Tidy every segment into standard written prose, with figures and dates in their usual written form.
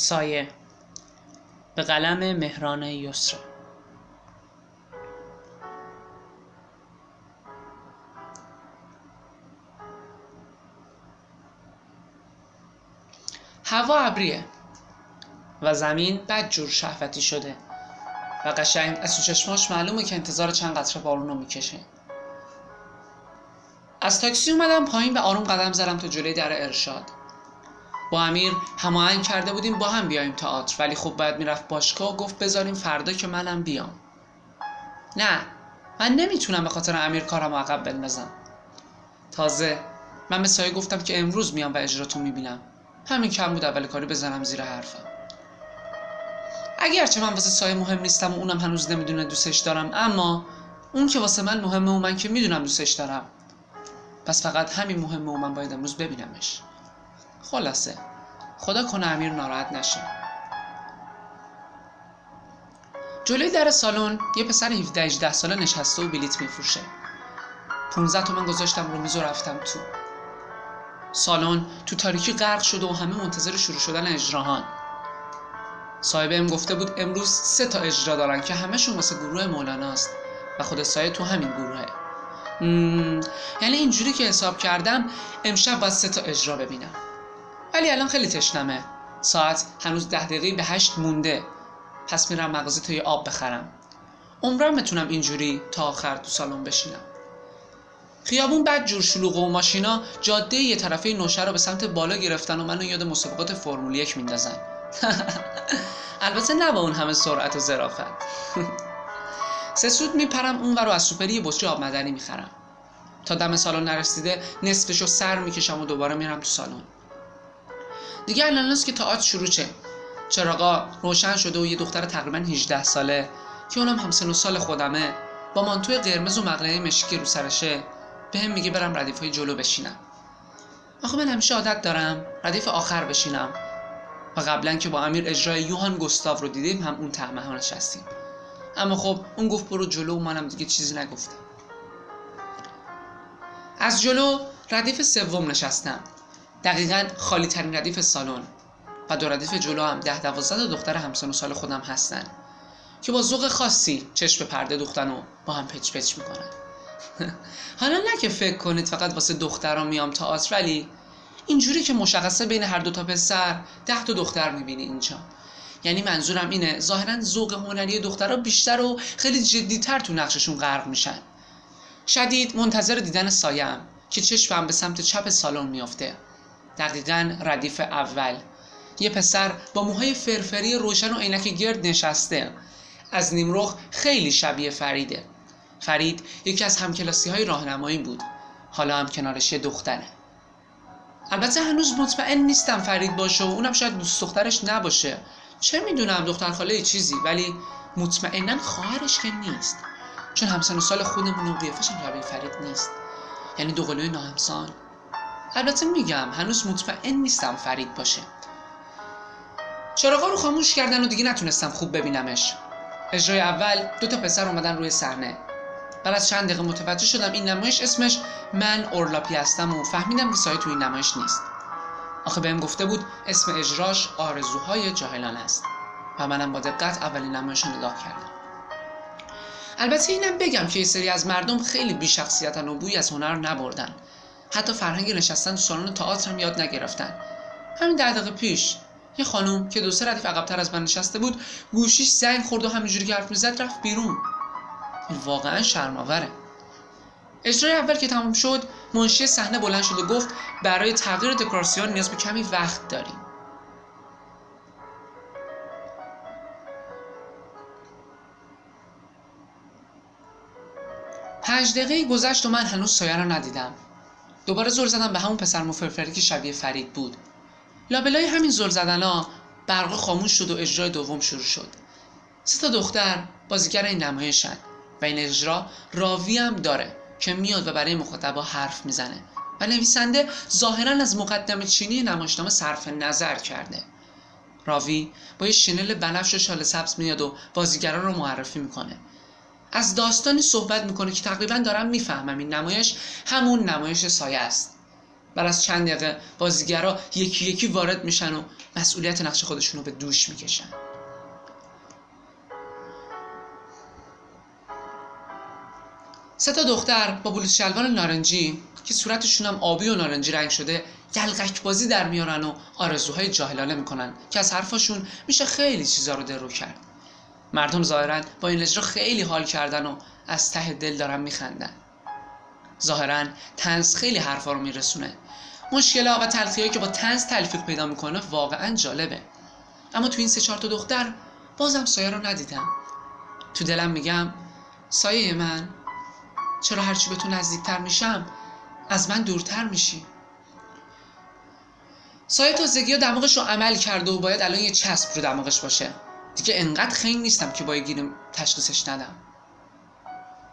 سایه به قلم مهران یسری. هوا ابریه و زمین بدجور شهوتی شده و قشنگ از چشماش معلومه که انتظار چند قطره بارونو میکشه. از تاکسی اومدم پایین و آروم قدم زدم تا جلوی در ارشاد. با امیر هماهنگ کرده بودیم با هم بیایم تئاتر، ولی خب باید میرفت باشگاه و گفت بذاریم فردا که منم بیام. نه، من نمیتونم به خاطر امیر کارم عقب بندازم. تازه من به سایه گفتم که امروز میام و اجراتو میبینم. همین کم بود اول کاری بزنم زیر حرفم. اگرچه من واسه سایه مهم نیستم و اونم هنوز نمیدونه دوستش دارم، اما اون که واسه من مهمه و من که میدونم دوستش دارم. پس فقط همین مهمه و من باید امروز ببینمش. خلاصه خدا کنه امیر ناراحت نشه. جلوی در سالن یه پسر 17-18 ساله نشسته و بلیت میفروشه. 15 تومن گذاشتم رو میز و رفتم تو. سالن تو تاریکی غرق شده و همه منتظر شروع شدن اجراهان. صاحبم گفته بود امروز 3 تا اجرا دارن که همه‌شون واسه گروه مولاناست و خود سایه تو همین گروهه. یعنی اینجوری که حساب کردم امشب باید 3 تا اجرا ببینم. ولی الان خیلی تشنمه. ساعت هنوز 10 دقیقه به 8 مونده. پس میرم مغازه تا یه آب بخرم. عمرم بتونم اینجوری تا آخر تو سالن بشینم. خیابون بدجور شلوغه و ماشینا جاده یه طرفه نوشه رو به سمت بالا گرفتن و منو یاد مسابقات فرمول 1 میندازن. البته نه با اون همه سرعت و ظرافت. 3 سوت میپرم اون ور و از سوپری یه بطری آب معدنی میخرم. تا دم سالن نرسیده نصفشو سر میکشم و دوباره میرم تو سالن. دیگه الان که تئاتر شروع شه. چراغا روشن شده و یه دختر تقریباً 18 ساله که اونم همسن و سال خودمه با مانتو قرمز و مقنعه مشکی رو سرشه بهم میگه برم ردیفای جلو بشینم. آخه من همیشه عادت دارم ردیف آخر بشینم و قبلا که با امیر اجرای یوهان گوستاو رو دیدیم هم اون ته مه‌ها نشستیم. اما خب اون گفت برو جلو و منم دیگه چیزی نگفتم. از جلو ردیف 3 نشستم. دقیقاً خالی ترین ردیف سالن و 2 ردیف جلو هم 10-12 دختر همسن و سال خودم هستن که با ذوق خاصی چشم پرده دوختن و با هم پچ پچ میکنن. حالا نه که فکر کنید فقط واسه دخترا میام تئاتر، ولی اینجوری که مشخصه بین هر 2 تا پسر 10 تا دختر میبینی اینجا. یعنی منظورم اینه ظاهرا ذوق هنری دخترا بیشتر و خیلی جدی‌تر تو نقششون غرق میشن. شدید منتظر دیدن سایه‌ام که چشمم به سمت چپ سالن میافته. دقیقاً ردیف اول. یه پسر با موهای فرفری روشن و عینک گرد نشسته. از نیمرخ خیلی شبیه فریده. فرید یکی از همکلاسی‌های راهنمایی بود. حالا هم کنارش یه دختره. البته هنوز مطمئن نیستم فرید باشه و اونم شاید دوست دخترش نباشه. چه میدونم دختر خاله چیزی، ولی مطمئناً خواهرش که نیست. چون همسن و سال خودمون و قیافش هم شبیه فرید نیست. یعنی دوقلوی ناهمسان. البته میگم هنوز مطمئن نیستم فرید باشه. چراغا رو خاموش کردن و دیگه نتونستم خوب ببینمش. اجرای اول 2 تا پسر اومدن روی صحنه. بعد از چند دقیقه متوجه شدم این نمایش اسمش من اورلاپی هستم و فهمیدم که سایه تو این نمایش نیست. آخه بهم گفته بود اسم اجراش آرزوهای جاهلان است و منم با دقت اولین نمایش رو نگاه کردم. البته اینم بگم که یه سری از مردم خیلی بی‌شخصیتن و بویی از هنر نبردن. حتی فرهنگ نشستن تو سالن تئاتر هم یاد نگرفتن. همین 10 دقیقه پیش یه خانم که 2-3 ردیف عقب‌تر از من نشسته بود گوشیش زنگ خورد و همینجوری که حرف می‌زد رفت بیرون. این واقعا شرم‌آوره. اجرای اول که تموم شد منشی صحنه بلند شد و گفت برای تغییر دکوراسیون نیاز به کمی وقت داریم. پنج دقیقه گذشت و من هنوز سایه رو ندیدم. دوباره زل زدم به همون پسر مفرفری که شبیه فرید بود. لابلای همین زل زدنا برق خاموش شد و اجرای دوم شروع شد. 3 تا دختر بازیگر این نمایشن و این اجرا راوی هم داره که میاد و برای مخاطبا حرف میزنه و نویسنده ظاهراً از مقدمه چینی نمایشنامه صرف نظر کرده. راوی با یه شنل بنفش و شال سبز میاد و بازیگران رو معرفی میکنه. از داستانی صحبت میکنه که تقریباً دارم میفهمم این نمایش همون نمایش سایه است بعد از چند دقیقه بازیگرا یکی یکی وارد میشن و مسئولیت نقش خودشون رو به دوش میکشن. سه تا دختر با بلوز شلوار نارنجی که صورتشون هم آبی و نارنجی رنگ شده دلقک بازی در میارن و آرزوهای جاهلانه میکنن که از حرفاشون میشه خیلی چیزا رو درو کرد. مردم ظاهرا با این اجرا خیلی حال کردن و از ته دل دارن میخندن. ظاهرا طنز خیلی حرفا رو میرسونه. مشکل‌ها و تلخی‌هایی که با طنز تلفیق پیدا میکنه واقعا جالبه. اما تو این 3-4 تا دختر بازم سایه رو ندیدم. تو دلم میگم سایه من، چرا هرچی به تو نزدیکتر میشم از من دورتر میشی؟ سایه تازگی و دماغش رو عمل کرده و باید الان یه چسب رو دماغش باشه. دیگه انقدر خنگ نیستم که باید گیرم تشخیصش ندم.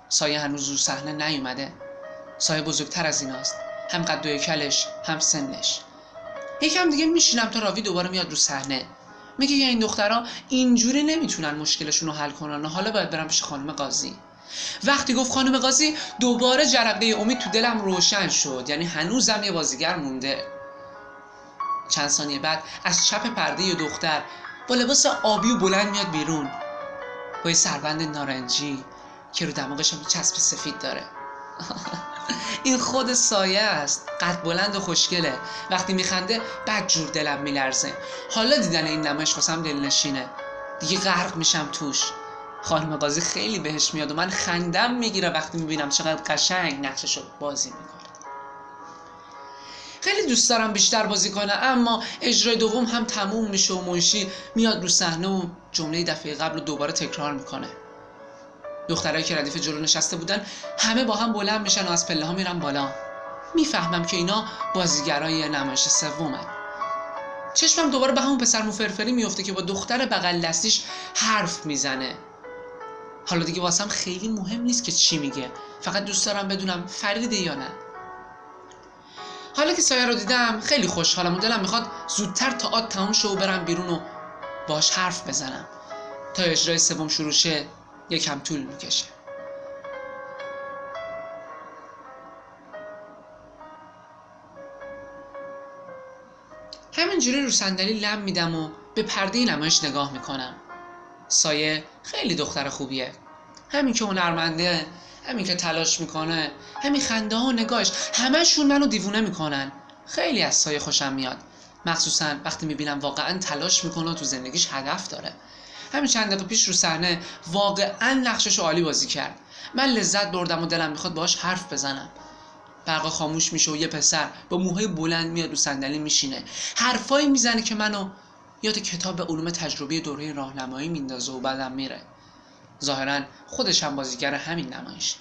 سایه هنوز رو صحنه نیومده. سایه بزرگتر از ایناست، هم قد و هیکلش هم سنش. یکم دیگه میشینم تا راوی دوباره میاد رو صحنه، میگه این دخترا اینجوری نمیتونن مشکلشون رو حل کنن، حالا باید برم پیش خانم قاضی. وقتی گفت خانم قاضی دوباره جرقه امید تو دلم روشن شد، یعنی هنوزم یه بازیگر مونده. چند ثانیه بعد از چپ پرده یه دختر با لباس آبی و بلند میاد بیرون با یه سربند نارنجی که رو دماغش هم چسب سفید داره. این خود سایه است، قد بلند و خوشگله. وقتی میخنده بد جور دلم میلرزه. حالا دیدن این نمایش واسم دلنشینه، دیگه غرق میشم توش. خانم قاضی خیلی بهش میاد و من خندم میگیره وقتی میبینم چقدر قشنگ نقششو بازی میکنه. خیلی دوست دارم بیشتر بازی کنه، اما اجرای دوم هم تموم میشه و منشی میاد رو صحنه و جمله دفعه قبل رو دوباره تکرار میکنه. دخترایی که ردیف جلو نشسته بودن همه با هم بلند میشن و از پله ها میرن بالا. میفهمم که اینا بازیگرای نمایش سومن. چشمم دوباره به همون پسر موفرفری میفته که با دختر بغل دستیش حرف میزنه. حالا دیگه واسم خیلی مهم نیست که چی میگه، فقط دوست دارم بدونم فریده یا نه. حالا که سایه رو دیدم خیلی خوشحالم و دلم میخواد زودتر تئاتر تموم شه و برم بیرون و باش حرف بزنم. تا اجرای سوم شروع شه یکم طول میکشه. همینجوری رو صندلی لم میدم و به پرده نمایش نگاه میکنم. سایه خیلی دختر خوبیه، همین که هنرمنده، همین که تلاش میکنه، همین خنده ها و نگاهش، همشون منو دیوونه میکنن. خیلی از سایه خوشم میاد، مخصوصا وقتی میبینم واقعا تلاش میکنه و تو زندگیش هدف داره. همین چند دقیقه پیش رو صحنه واقعا نقشش عالی بازی کرد. من لذت بردم و دلم میخواد باهاش حرف بزنم. برق خاموش میشه و یه پسر با موهای بلند میاد رو صندلی میشینه، حرفایی میزنه که منو یاد کتاب علوم تجربی دوره راهنمایی میندازه و بعدم میره. ظاهرا خودش هم بازیگر همین نمایشه.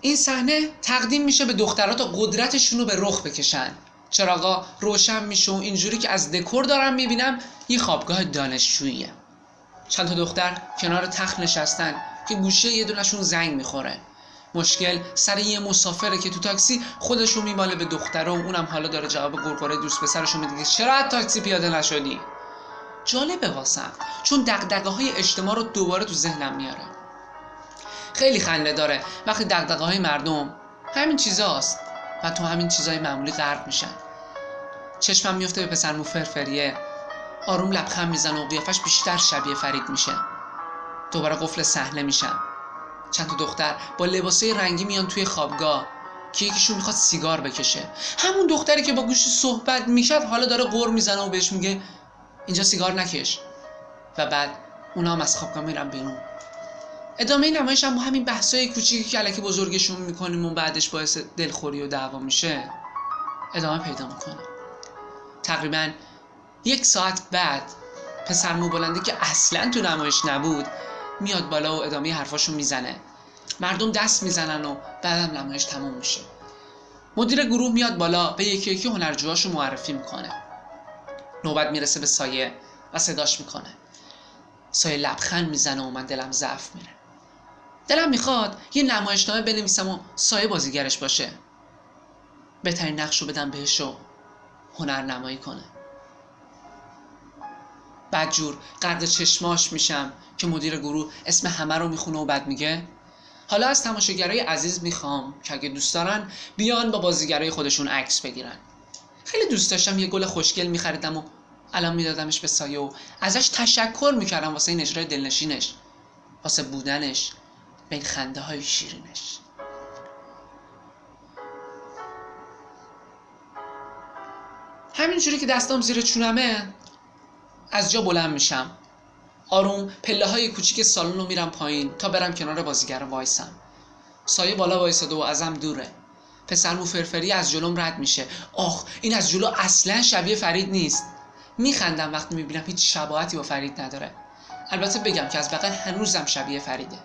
این صحنه تقدیم میشه به دخترات و قدرتشون رو به رخ بکشن. چراغا روشن میشه و اینجوری که از دکور دارم میبینم یه خوابگاه دانشجوییه. چند تا دختر کنار تخت نشستن که گوشه یه دونشون زنگ میخوره. مشکل سر یه مسافره که تو تاکسی خودشو میباله به دختره و اونم حالا داره جواب گرگره دوست پسرشو میده که چرا تاکسی پیاده نشدی. جالبه واسم چون دغدغه‌های اجتماع رو دوباره تو ذهنم میاره. خیلی خنده داره وقتی دغدغه‌های مردم همین چیزاست و تو همین چیزای معمولی غرق میشن. چشمم میفته به پسر موفرفریه، آروم لبخند میزنه و قیافش بیشتر شبیه فرید میشه. دوباره قفل صحنه میشم. چند تا دختر با لباسای رنگی میان توی خوابگاه که یکیشون میخواد سیگار بکشه. همون دختری که با گوشی صحبت میکرد حالا داره غر میزنه و بهش میگه اینجا سیگار نکش. و بعد اونا هم از خوابگاه میرن بیرون. ادامه نمایش هم با همین بحثای کوچیکی که الکی بزرگشون میکنیم و بعدش باعث دلخوری و دعوا میشه ادامه پیدا میکنه. تقریبا 1 ساعت بعد پسر مو بلنده که اصلا تو نمایش نبود میاد بالا و ادامه حرفاشو میزنه. مردم دست میزنن و بعدم نمایش تموم میشه. مدیر گروه میاد بالا به یکی یکی هنرجوهاشو معرفی میکنه. نوبت میرسه به سایه و صداش میکنه. سایه لبخند میزنه و من دلم ضعف میره. دلم میخواد یه نمایشنامه بنویسم و سایه بازیگرش باشه. بهترین نقش رو بدم بهش و هنرنمایی کنه. بعد جور غرق چشماش میشم که مدیر گروه اسم همه رو میخونه و بعد میگه حالا از تماشاگرای عزیز میخوام که اگه دوست دارن بیان با بازیگرای خودشون عکس بگیرن. خیلی دوست داشتم یه گل خوشگل می‌خریدم و الان میدادمش به سایه و ازش تشکر میکردم واسه این اجرای دلنشینش، واسه بودنش بین خنده های شیرینش. همینجوری که دستام زیر چونمه از جا بلند میشم، آروم پله های کوچیک سالن رو میرم پایین تا برم کنار بازیگر وایسم. سایه بالا وایساده و ازم دوره. پسر مو فرفری از جلوم رد میشه. آخ این از جلو اصلا شبیه فرید نیست. میخندم وقتی میبینم هیچ شباهتی با فرید نداره. البته بگم که از بغل هنوزم شبیه فریده.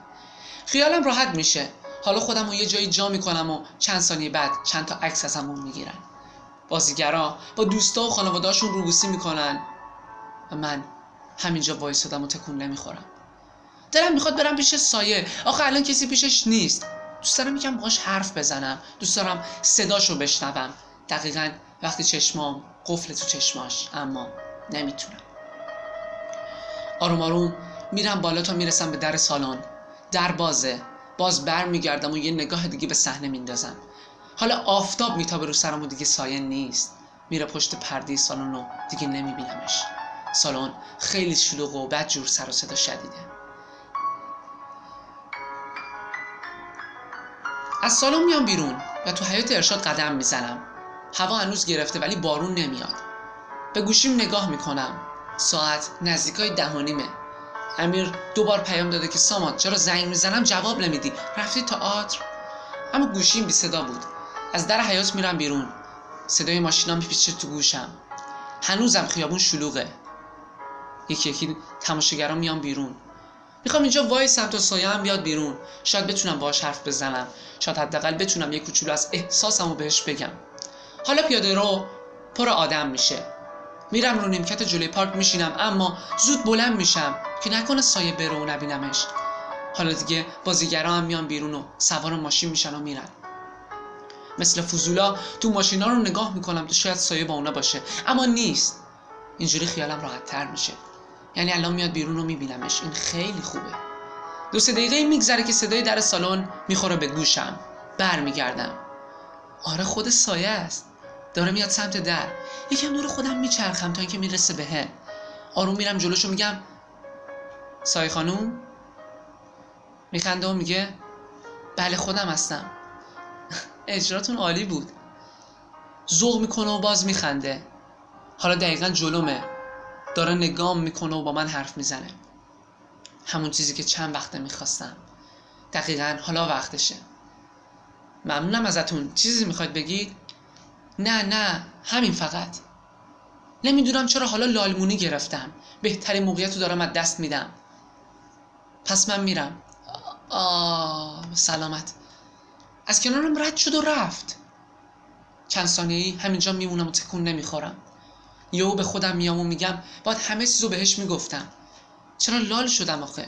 خیالم راحت میشه. حالا خودم رو یه جایی جا میکنم و چند ثانیه بعد چند تا عکس از همون میگیرن. بازیگرا با دوستا و خانواده‌هاشون روبوسی میکنن و من همینجا وایسادم و تکون نمیخورم. دلم میخواد برم پیش سایه. آخه الان کسی پیشش نیست. دوست دارم یکم باهاش حرف بزنم. دوست دارم صداشو بشنوم. دقیقاً وقتی چشمام قفل تو چشماش، اما نمیتونم. آروم آروم میرم بالا تا میرسم به در سالن. در بازه. باز برمیگردم و یه نگاه دیگه به صحنه میندازم. حالا آفتاب میتابه رو سرم و دیگه سایه نیست. میره پشت پرده سالن و دیگه نمیبینمش. سالن خیلی شلوغ و بدجور سر و صدا شدیده. از سالن میام بیرون و تو حیاط ارشاد قدم میزنم. هوا هنوز گرفته ولی بارون نمیاد. به گوشیم نگاه میکنم. ساعت نزدیکای 10:30. امیر 2 بار پیام داده که سامان چرا زنگ میزنم جواب نمیدی؟ رفتی تئاتر؟ اما گوشیم بی صدا بود. از در حیاط میرم بیرون. صدای ماشینا میپیچه تو گوشم. هنوزم خیابون شلوغه. یکی تماشاگرا میام بیرون. میخوام اینجا وایسم تا سایه هم بیاد بیرون. شاید بتونم باهاش حرف بزنم. شاید حداقل بتونم یه کوچولو از احساسمو بهش بگم. حالا پیاده رو پر آدم میشه. میرم رو نیمکت جلوی پارک میشینم، اما زود بلند میشم که نکنه سایه بره و نبینمش. حالا دیگه بازیگرا هم میان بیرون و سوار ماشین میشن و میرن. مثل فضولا تو ماشینا رو نگاه میکنم تو شاید سایه با اونا باشه، اما نیست. اینجوری خیالم راحت تر میشه. یعنی الان میاد بیرون رو میبینمش. این خیلی خوبه. 2-3 دقیقه میگذره که صدای در سالن میخوره به گوشم. برمیگردم. آره خود سایه است. داره میاد سمت در. یکم دور خودم میچرخم تا اینکه میرسه بهم. آروم میرم جلوش و میگم سایه خانوم. میخنده و میگه بله خودم هستم. اجراتون عالی بود. ذوق میکنه و باز میخنده. حالا دقیقاً جلومه. داره نگام میکنه و با من حرف میزنه. همون چیزی که چند وقته میخواستم. دقیقاً حالا وقتشه. ممنونم ازتون. چیزی میخواید بگید؟ نه همین فقط. نمیدونم چرا حالا لالمونی گرفتم. بهترین موقعیت رو دارم از دست میدم. پس من میرم. سلامت. از کنارم رد شد و رفت. چند ثانیه‌ای همینجا میمونم و تکون نمیخورم. یهو به خودم میام و میگم باید همه چیزو بهش میگفتم. چرا لال شدم آخه؟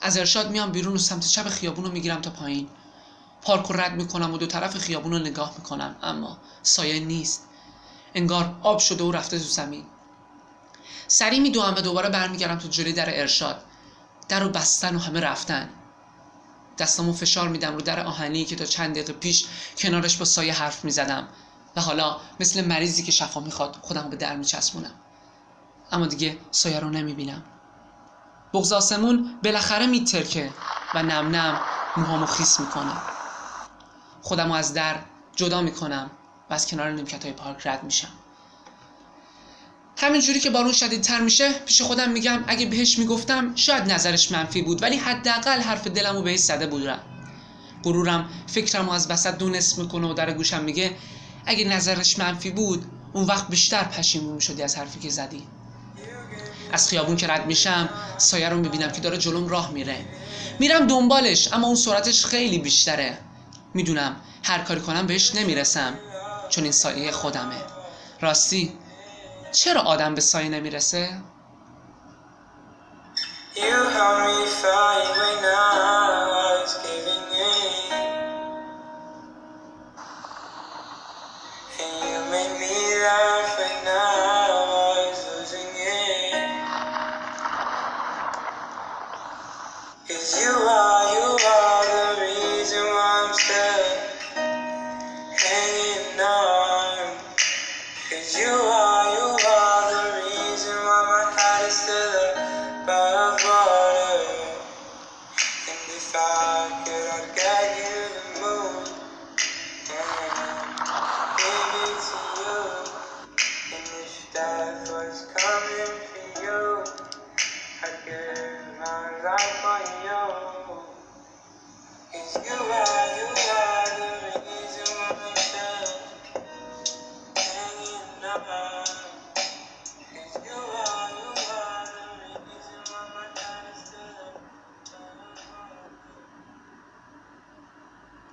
از ارشاد میام بیرون و سمت چپ خیابون رو میگیرم تا پایین. پارک رو رد میکنم و دو طرف خیابون رو نگاه میکنم، اما سایه نیست. انگار آب شده و رفته تو زمین. سریع میدوام و دوباره برمیگردم تو جلوی در ارشاد. درو بستن و همه رفتن. دستامو فشار میدم رو در آهنی که تا چند دقیقه پیش کنارش با سایه حرف میزدم و حالا مثل مریضی که شفا میخواد خودمو به در میچسبونم. اما دیگه سایه رو نمیبینم. بغض آسمون بالاخره میترکه و نم نم موهامو خیس میکنه. خودمو از در جدا میکنم و از کنار نیمکتای پارک رد میشم. همینجوری که بارون شدیدتر میشه پیش خودم میگم اگه بهش میگفتم شاید نظرش منفی بود، ولی حداقل حرف دلمو بهش زده بودم. غرورم فکرمو از وسط دونس میکنه و در گوشم میگه اگه نظرش منفی بود اون وقت بیشتر پشیمون میشدی از حرفی که زدی. از خیابون که رد میشم سایه رو میبینم که داره جلوم راه میره. میرم دنبالش، اما اون سرعتش خیلی بیشتره. میدونم هر کاری کنم بهش نمیرسم، چون این سایه خودمه. راستی چرا آدم به سایه نمیرسه؟ You are